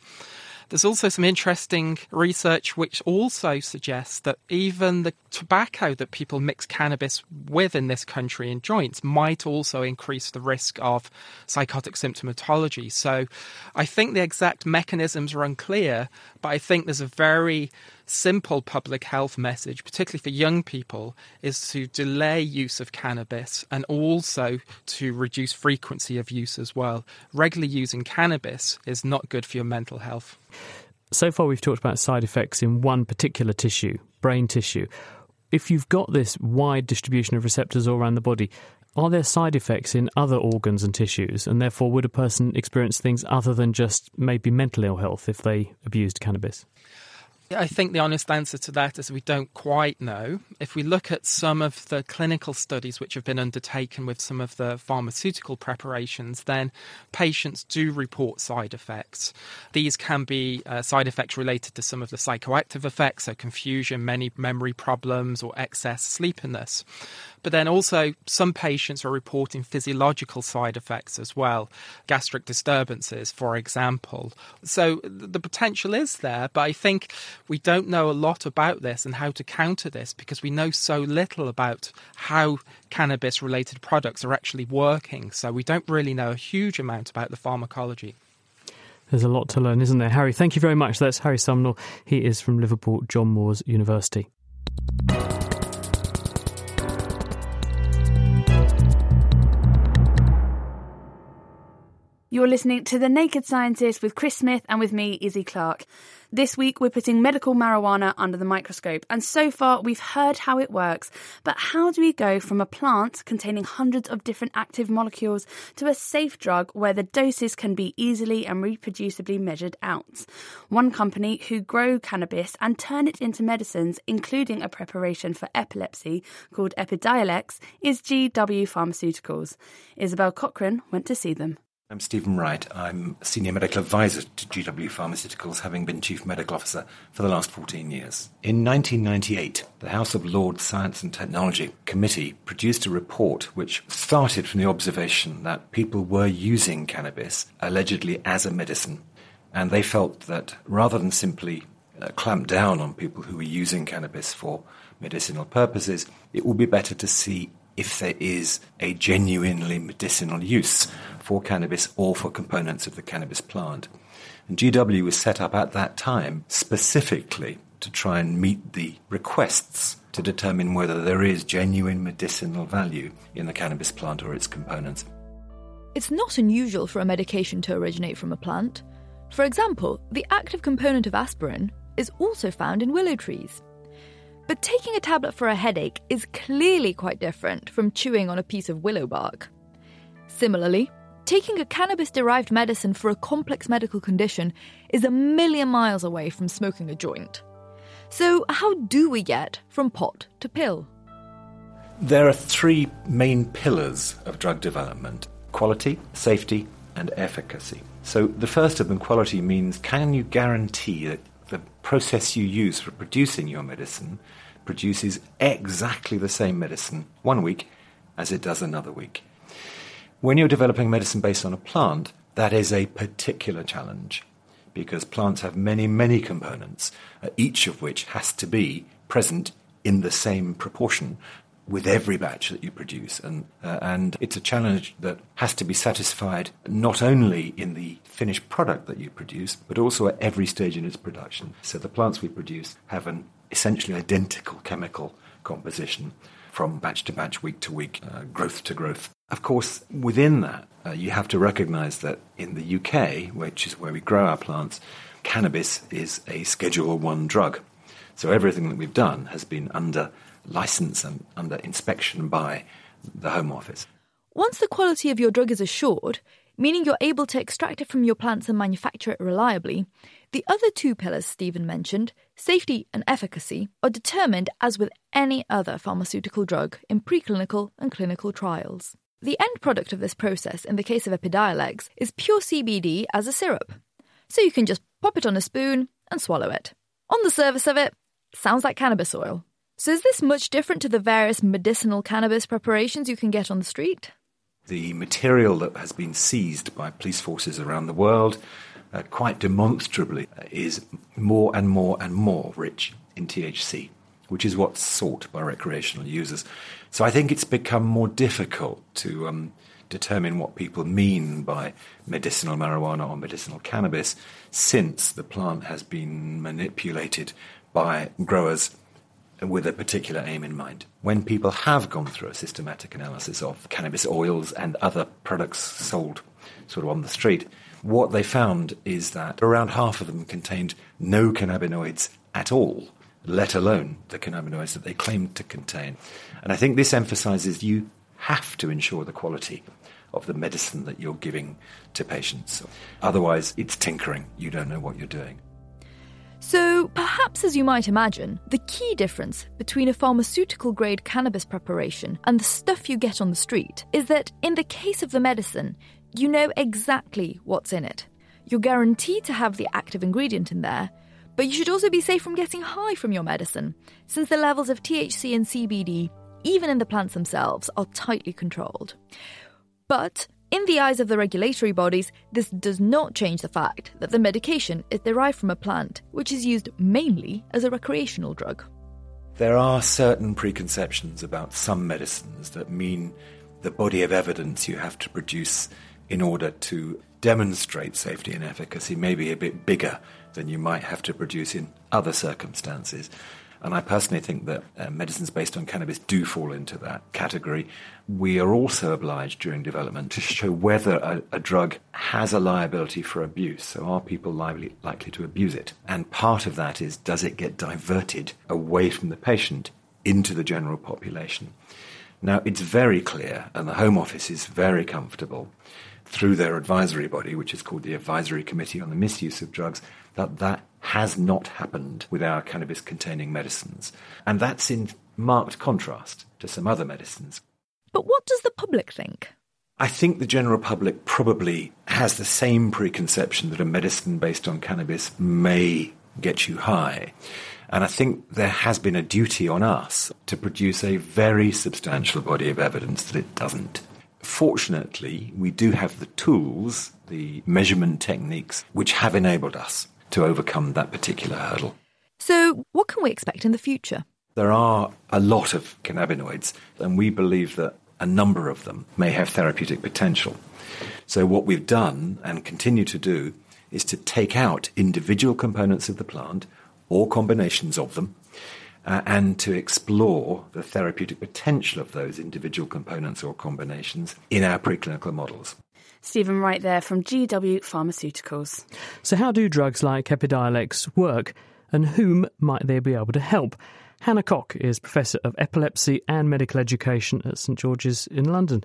There's also some interesting research which also suggests that even the tobacco that people mix cannabis with in this country in joints might also increase the risk of psychotic symptomatology. So I think the exact mechanisms are unclear, but I think there's a very simple public health message, particularly for young people, is to delay use of cannabis and also to reduce frequency of use as well. Regularly using cannabis is not good for your mental health. So far we've talked about side effects in one particular tissue, brain tissue. If you've got this wide distribution of receptors all around the body, are there side effects in other organs and tissues? And therefore, would a person experience things other than just maybe mental ill health if they abused cannabis? I think the honest answer to that is we don't quite know. If we look at some of the clinical studies which have been undertaken with some of the pharmaceutical preparations, then patients do report side effects. These can be side effects related to some of the psychoactive effects, so confusion, many memory problems, or excess sleepiness. But then also some patients are reporting physiological side effects as well, gastric disturbances, for example. So the potential is there, but I think we don't know a lot about this and how to counter this because we know so little about how cannabis-related products are actually working. So we don't really know a huge amount about the pharmacology. There's a lot to learn, isn't there, Harry? Thank you very much. That's Harry Sumnall. He is from Liverpool John Moores University. You're listening to The Naked Scientist with Chris Smith and with me, Izzy Clark. This week we're putting medical marijuana under the microscope, and so far we've heard how it works. But how do we go from a plant containing hundreds of different active molecules to a safe drug where the doses can be easily and reproducibly measured out? One company who grow cannabis and turn it into medicines, including a preparation for epilepsy called Epidiolex, is GW Pharmaceuticals. Isabel Cochran went to see them. I'm Stephen Wright. I'm Senior Medical Advisor to GW Pharmaceuticals, having been Chief Medical Officer for the last 14 years. In 1998, the House of Lords Science and Technology Committee produced a report which started from the observation that people were using cannabis, allegedly as a medicine, and they felt that rather than simply clamp down on people who were using cannabis for medicinal purposes, it would be better to see if there is a genuinely medicinal use for cannabis or for components of the cannabis plant. And GW was set up at that time specifically to try and meet the requests to determine whether there is genuine medicinal value in the cannabis plant or its components. It's not unusual for a medication to originate from a plant. For example, the active component of aspirin is also found in willow trees. But taking a tablet for a headache is clearly quite different from chewing on a piece of willow bark. Similarly, taking a cannabis-derived medicine for a complex medical condition is a million miles away from smoking a joint. So how do we get from pot to pill? There are three main pillars of drug development: quality, safety, and efficacy. So the first of them, quality, means can you guarantee that the process you use for producing your medicine produces exactly the same medicine one week as it does another week. When you're developing medicine based on a plant, that is a particular challenge because plants have many, many components, each of which has to be present in the same proportion with every batch that you produce. And it's a challenge that has to be satisfied not only in the finished product that you produce, but also at every stage in its production. So the plants we produce have an essentially identical chemical composition from batch to batch, week to week, growth to growth. Of course, within that, you have to recognise that in the UK, which is where we grow our plants, cannabis is a Schedule One drug. So everything that we've done has been under license and under inspection by the Home Office. Once the quality of your drug is assured, meaning you're able to extract it from your plants and manufacture it reliably, the other two pillars Stephen mentioned, safety and efficacy, are determined, as with any other pharmaceutical drug, in preclinical and clinical trials. The end product of this process, in the case of Epidiolex, is pure CBD as a syrup. So you can just pop it on a spoon and swallow it. On the surface of it, sounds like cannabis oil. So is this much different to the various medicinal cannabis preparations you can get on the street? The material that has been seized by police forces around the world quite demonstrably is more and more and more rich in THC, which is what's sought by recreational users. So I think it's become more difficult to determine what people mean by medicinal marijuana or medicinal cannabis since the plant has been manipulated by growers with a particular aim in mind. When people have gone through a systematic analysis of cannabis oils and other products sold sort of on the street, what they found is that around half of them contained no cannabinoids at all, let alone the cannabinoids that they claimed to contain. And I think this emphasises you have to ensure the quality of the medicine that you're giving to patients. Otherwise, it's tinkering. You don't know what you're doing. So, perhaps as you might imagine, the key difference between a pharmaceutical-grade cannabis preparation and the stuff you get on the street is that, in the case of the medicine, you know exactly what's in it. You're guaranteed to have the active ingredient in there, but you should also be safe from getting high from your medicine, since the levels of THC and CBD, even in the plants themselves, are tightly controlled. But In the eyes of the regulatory bodies, this does not change the fact that the medication is derived from a plant, which is used mainly as a recreational drug. There are certain preconceptions about some medicines that mean the body of evidence you have to produce in order to demonstrate safety and efficacy may be a bit bigger than you might have to produce in other circumstances. And I personally think that medicines based on cannabis do fall into that category. We are also obliged during development to show whether a drug has a liability for abuse. So are people likely to abuse it? And part of that is, does it get diverted away from the patient into the general population? Now, it's very clear, and the Home Office is very comfortable through their advisory body, which is called the Advisory Committee on the Misuse of Drugs, that has not happened with our cannabis-containing medicines. And that's in marked contrast to some other medicines. But what does the public think? I think the general public probably has the same preconception that a medicine based on cannabis may get you high. And I think there has been a duty on us to produce a very substantial body of evidence that it doesn't. Fortunately, we do have the tools, the measurement techniques, which have enabled us to overcome that particular hurdle. So what can we expect in the future? There are a lot of cannabinoids, and we believe that a number of them may have therapeutic potential. So what we've done and continue to do is to take out individual components of the plant or combinations of them, and to explore the therapeutic potential of those individual components or combinations in our preclinical models. Stephen Wright there from GW Pharmaceuticals. So how do drugs like Epidiolex work, and whom might they be able to help? Hannah Cock is Professor of Epilepsy and Medical Education at St George's in London.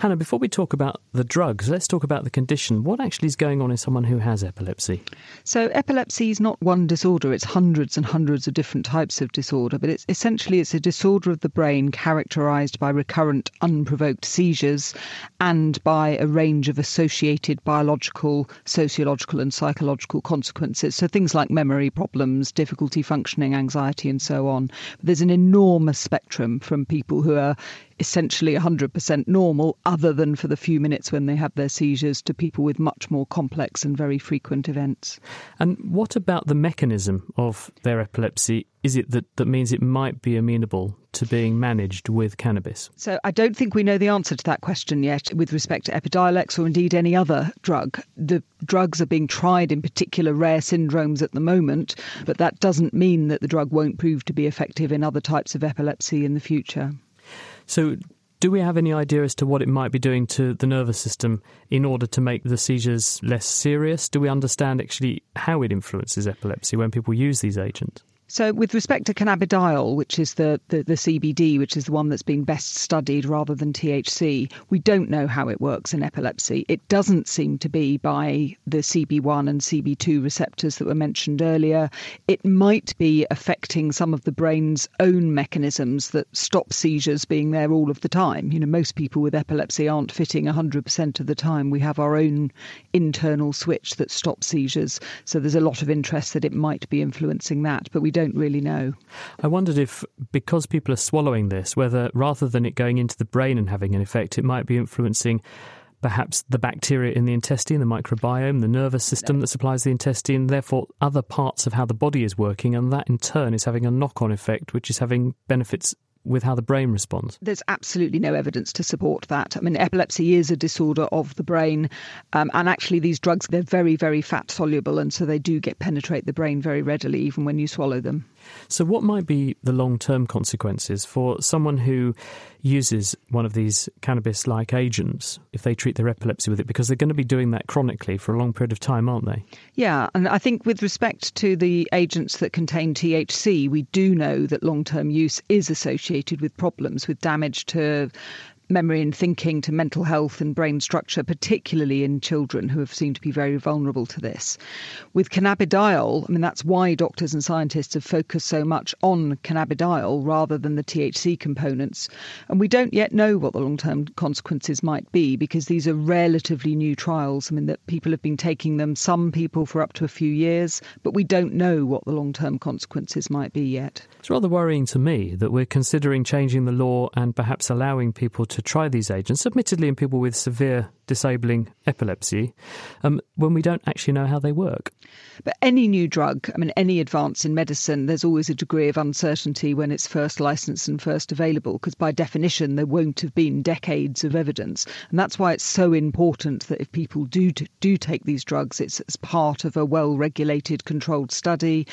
Hannah, before we talk about the drugs, let's talk about the condition. What actually is going on in someone who has epilepsy? So epilepsy is not one disorder. It's hundreds and hundreds of different types of disorder. But it's essentially a disorder of the brain characterised by recurrent unprovoked seizures and by a range of associated biological, sociological and psychological consequences. So things like memory problems, difficulty functioning, anxiety and so on. There's an enormous spectrum from people who are essentially 100% normal, other than for the few minutes when they have their seizures, to people with much more complex and very frequent events. And what about the mechanism of their epilepsy? Is it that means it might be amenable to being managed with cannabis? So I don't think we know the answer to that question yet with respect to Epidiolex or indeed any other drug. The drugs are being tried in particular rare syndromes at the moment, but that doesn't mean that the drug won't prove to be effective in other types of epilepsy in the future. So do we have any idea as to what it might be doing to the nervous system in order to make the seizures less serious? Do we understand actually how it influences epilepsy when people use these agents? So with respect to cannabidiol, which is the CBD, which is the one that's being best studied rather than THC, we don't know how it works in epilepsy. It doesn't seem to be by the CB1 and CB2 receptors that were mentioned earlier. It might be affecting some of the brain's own mechanisms that stop seizures being there all of the time. You know, most people with epilepsy aren't fitting 100% of the time. We have our own internal switch that stops seizures. So there's a lot of interest that it might be influencing that, but we don't really know. I wondered if, because people are swallowing this, whether rather than it going into the brain and having an effect, it might be influencing perhaps the bacteria in the intestine, the microbiome, the nervous system that supplies the intestine, therefore other parts of how the body is working, and that in turn is having a knock-on effect, which is having benefits with how the brain responds. There's absolutely no evidence to support that. I mean, epilepsy is a disorder of the brain, and actually these drugs, they're very, very fat-soluble, and so they do penetrate the brain very readily, even when you swallow them. So what might be the long-term consequences for someone who uses one of these cannabis-like agents if they treat their epilepsy with it? Because they're going to be doing that chronically for a long period of time, aren't they? Yeah, and I think with respect to the agents that contain THC, we do know that long-term use is associated with problems, with damage to memory and thinking, to mental health and brain structure, particularly in children who have seemed to be very vulnerable to this. With cannabidiol, I mean, that's why doctors and scientists have focused so much on cannabidiol rather than the THC components. And we don't yet know what the long-term consequences might be, because these are relatively new trials. I mean, that people have been taking them, some people for up to a few years, but we don't know what the long-term consequences might be yet. It's rather worrying to me that we're considering changing the law and perhaps allowing people to try these agents, admittedly in people with severe disabling epilepsy, when we don't actually know how they work. But any new drug, I mean, any advance in medicine, there's always a degree of uncertainty when it's first licensed and first available, because by definition, there won't have been decades of evidence. And that's why it's so important that if people do take these drugs, it's as part of a well-regulated, controlled study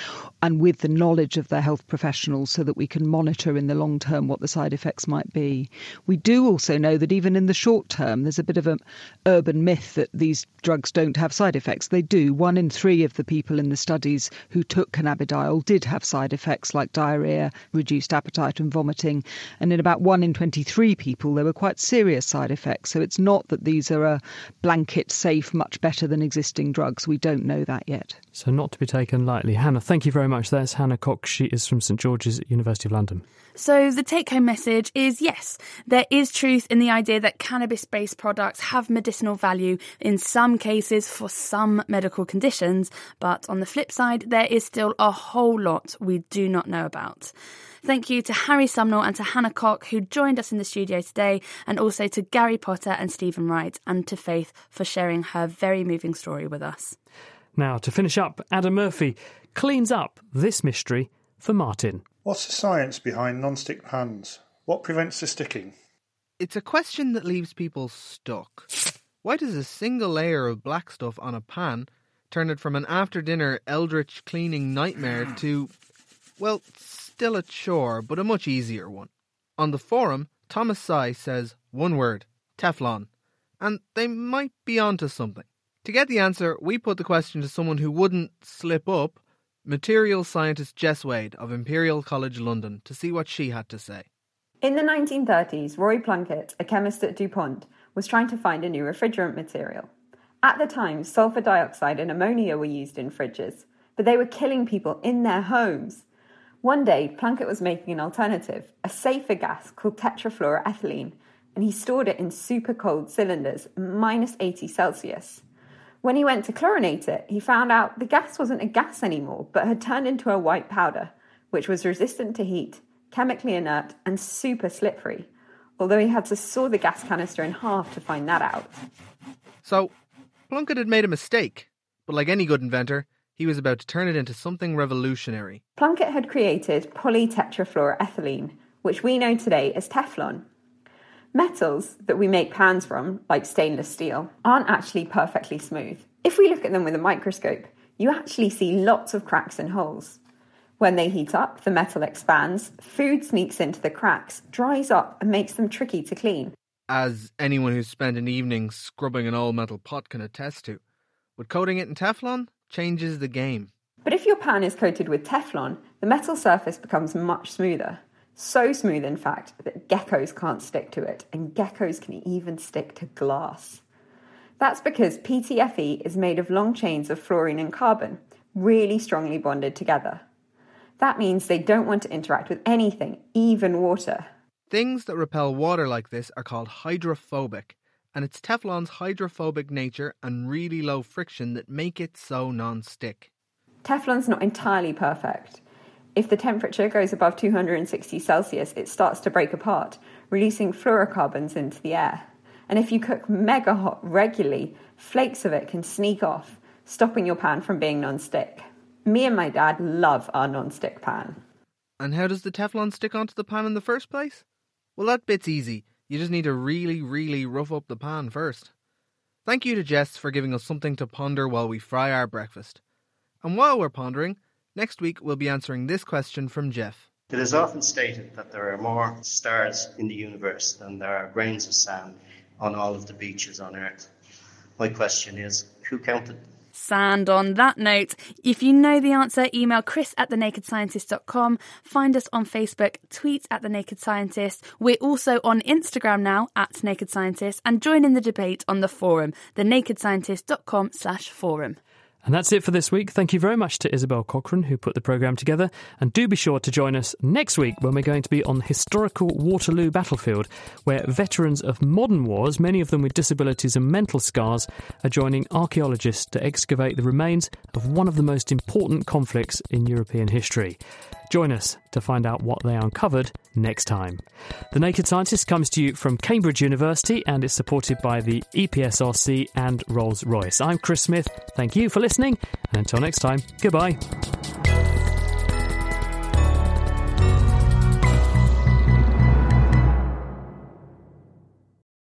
and with the knowledge of their health professionals so that we can monitor in the long term what the side effects might be. We do also know that even in the short term, there's a bit of an urban myth that these drugs don't have side effects. They do. 1 in 3 of the people in the studies who took cannabidiol did have side effects like diarrhoea, reduced appetite and vomiting. And in about 1 in 23 people, there were quite serious side effects. So it's not that these are a blanket safe, much better than existing drugs. We don't know that yet. So not to be taken lightly. Hannah, thank you very much. That's Hannah Cox. She is from St George's at University of London. So the take-home message is yes, there is truth in the idea that cannabis-based products have medicinal value in some cases for some medical conditions, but on the flip side, there is still a whole lot we do not know about. Thank you to Harry Sumnall and to Hannah Cock, who joined us in the studio today, and also to Gary Potter and Stephen Wright, and to Faith for sharing her very moving story with us. Now, to finish up, Adam Murphy cleans up this mystery for Martin. What's the science behind non-stick pans? What prevents the sticking? It's a question that leaves people stuck. Why does a single layer of black stuff on a pan turn it from an after-dinner eldritch cleaning nightmare to, well, still a chore, but a much easier one? On the forum, Thomas Sy says one word, Teflon, and they might be onto something. To get the answer, we put the question to someone who wouldn't slip up, material scientist Jess Wade of Imperial College London, to see what she had to say. In the 1930s, Roy Plunkett, a chemist at DuPont, was trying to find a new refrigerant material. At the time, sulfur dioxide and ammonia were used in fridges, but they were killing people in their homes. One day, Plunkett was making an alternative, a safer gas called tetrafluoroethylene, and he stored it in super cold cylinders, minus 80 Celsius. When he went to chlorinate it, he found out the gas wasn't a gas anymore, but had turned into a white powder, which was resistant to heat, chemically inert, and super slippery, although he had to saw the gas canister in half to find that out. So, Plunkett had made a mistake, but like any good inventor, he was about to turn it into something revolutionary. Plunkett had created polytetrafluoroethylene, which we know today as Teflon. Metals that we make pans from, like stainless steel, aren't actually perfectly smooth. If we look at them with a microscope, you actually see lots of cracks and holes. When they heat up, the metal expands, food sneaks into the cracks, dries up, and makes them tricky to clean. As anyone who's spent an evening scrubbing an old metal pot can attest to, but coating it in Teflon changes the game. But if your pan is coated with Teflon, the metal surface becomes much smoother. So smooth, in fact, that geckos can't stick to it, and geckos can even stick to glass. That's because PTFE is made of long chains of fluorine and carbon, really strongly bonded together. That means they don't want to interact with anything, even water. Things that repel water like this are called hydrophobic, and it's Teflon's hydrophobic nature and really low friction that make it so non-stick. Teflon's not entirely perfect. If the temperature goes above 260 Celsius, it starts to break apart, releasing fluorocarbons into the air. And if you cook mega hot regularly, flakes of it can sneak off, stopping your pan from being non-stick. Me and my dad love our non-stick pan. And how does the Teflon stick onto the pan in the first place? Well, that bit's easy. You just need to really, really rough up the pan first. Thank you to Jess for giving us something to ponder while we fry our breakfast. And while we're pondering, next week, we'll be answering this question from Jeff. It is often stated that there are more stars in the universe than there are grains of sand on all of the beaches on Earth. My question is, who counted? Sand on that note. If you know the answer, email chris@thenakedscientist.com. Find us on Facebook, tweet @thenakedscientist. We're also on Instagram now, @nakedscientist, and join in the debate on the forum, thenakedscientist.com/forum. And that's it for this week. Thank you very much to Isabel Cochrane, who put the programme together. And do be sure to join us next week when we're going to be on the historical Waterloo battlefield, where veterans of modern wars, many of them with disabilities and mental scars, are joining archaeologists to excavate the remains of one of the most important conflicts in European history. Join us to find out what they uncovered next time. The Naked Scientist comes to you from Cambridge University and is supported by the EPSRC and Rolls-Royce. I'm Chris Smith. Thank you for listening, and until next time, goodbye.